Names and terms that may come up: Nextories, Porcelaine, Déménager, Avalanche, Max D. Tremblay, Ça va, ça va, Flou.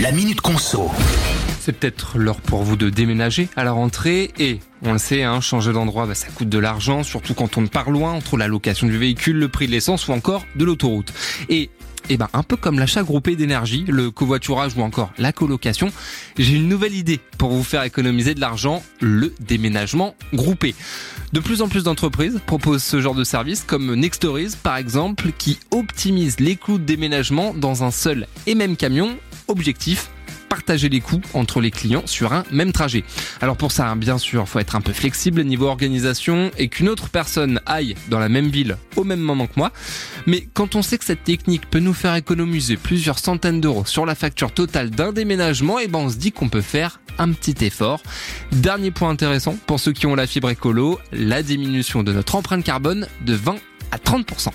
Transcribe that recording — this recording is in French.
La Minute Conso. C'est peut-être l'heure pour vous de déménager à la rentrée et, on le sait, changer d'endroit, ça coûte de l'argent, surtout quand on ne part loin, entre la location du véhicule, le prix de l'essence ou encore de l'autoroute. Et un peu comme l'achat groupé d'énergie, le covoiturage ou encore la colocation, j'ai une nouvelle idée pour vous faire économiser de l'argent, le déménagement groupé. De plus en plus d'entreprises proposent ce genre de service, comme Nextories par exemple, qui optimise les coûts de déménagement dans un seul et même camion. Objectif, partager les coûts entre les clients sur un même trajet. Alors pour ça, bien sûr, faut être un peu flexible niveau organisation et qu'une autre personne aille dans la même ville au même moment que moi. Mais quand on sait que cette technique peut nous faire économiser plusieurs centaines d'euros sur la facture totale d'un déménagement, on se dit qu'on peut faire un petit effort. Dernier point intéressant pour ceux qui ont la fibre écolo, la diminution de notre empreinte carbone de 20 à 30%.